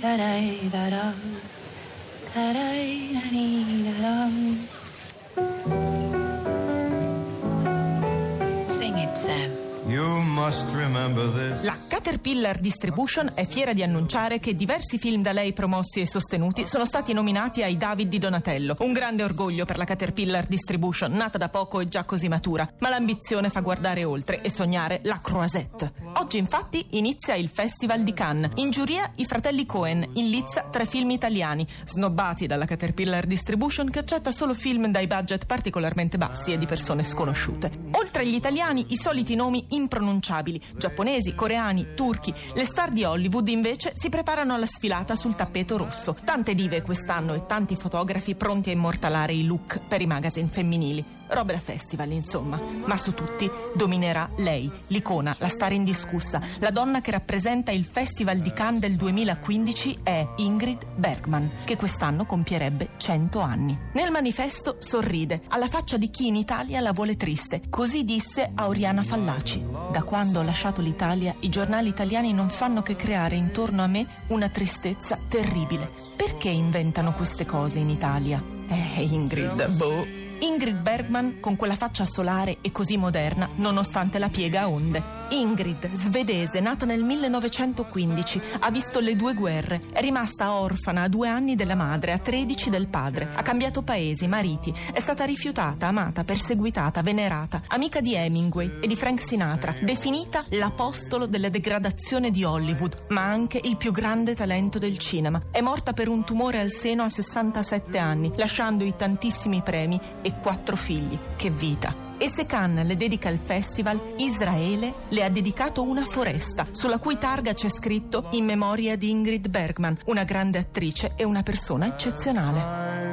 La Caterpillar Distribution è fiera di annunciare che diversi film da lei promossi e sostenuti sono stati nominati ai David di Donatello. Un grande orgoglio per la Caterpillar Distribution, nata da poco e già così matura, ma l'ambizione fa guardare oltre e sognare la croisette. Oggi infatti inizia il Festival di Cannes. In giuria i fratelli Cohen, in lizza 3 film italiani, snobbati dalla Caterpillar Distribution che accetta solo film dai budget particolarmente bassi e di persone sconosciute. Oltre agli italiani i soliti nomi impronunciabili, giapponesi, coreani, turchi. Le star di Hollywood invece si preparano alla sfilata sul tappeto rosso. Tante dive quest'anno e tanti fotografi pronti a immortalare i look per i magazine femminili. Robe da festival, insomma. Ma su tutti dominerà lei, l'icona, la star indiscussa. La donna che rappresenta il Festival di Cannes del 2015 è Ingrid Bergman, che quest'anno compierebbe 100 anni. Nel manifesto sorride, alla faccia di chi in Italia la vuole triste. Così disse a Oriana Fallaci. Da quando ho lasciato l'Italia, i giornali italiani non fanno che creare intorno a me una tristezza terribile. Perché inventano queste cose in Italia? Ingrid, boh. Ingrid Bergman con quella faccia solare e così moderna nonostante la piega a onde. Ingrid, svedese, nata nel 1915, ha visto le 2 guerre, è rimasta orfana a 2 anni della madre, a 13 del padre, ha cambiato paesi, mariti, è stata rifiutata, amata, perseguitata, venerata, amica di Hemingway e di Frank Sinatra, definita l'apostolo della degradazione di Hollywood, ma anche il più grande talento del cinema. È morta per un tumore al seno a 67 anni, lasciando i tantissimi premi e 4 figli. Che vita! E se Cannes le dedica il festival, Israele le ha dedicato una foresta, sulla cui targa c'è scritto in memoria di Ingrid Bergman, una grande attrice e una persona eccezionale.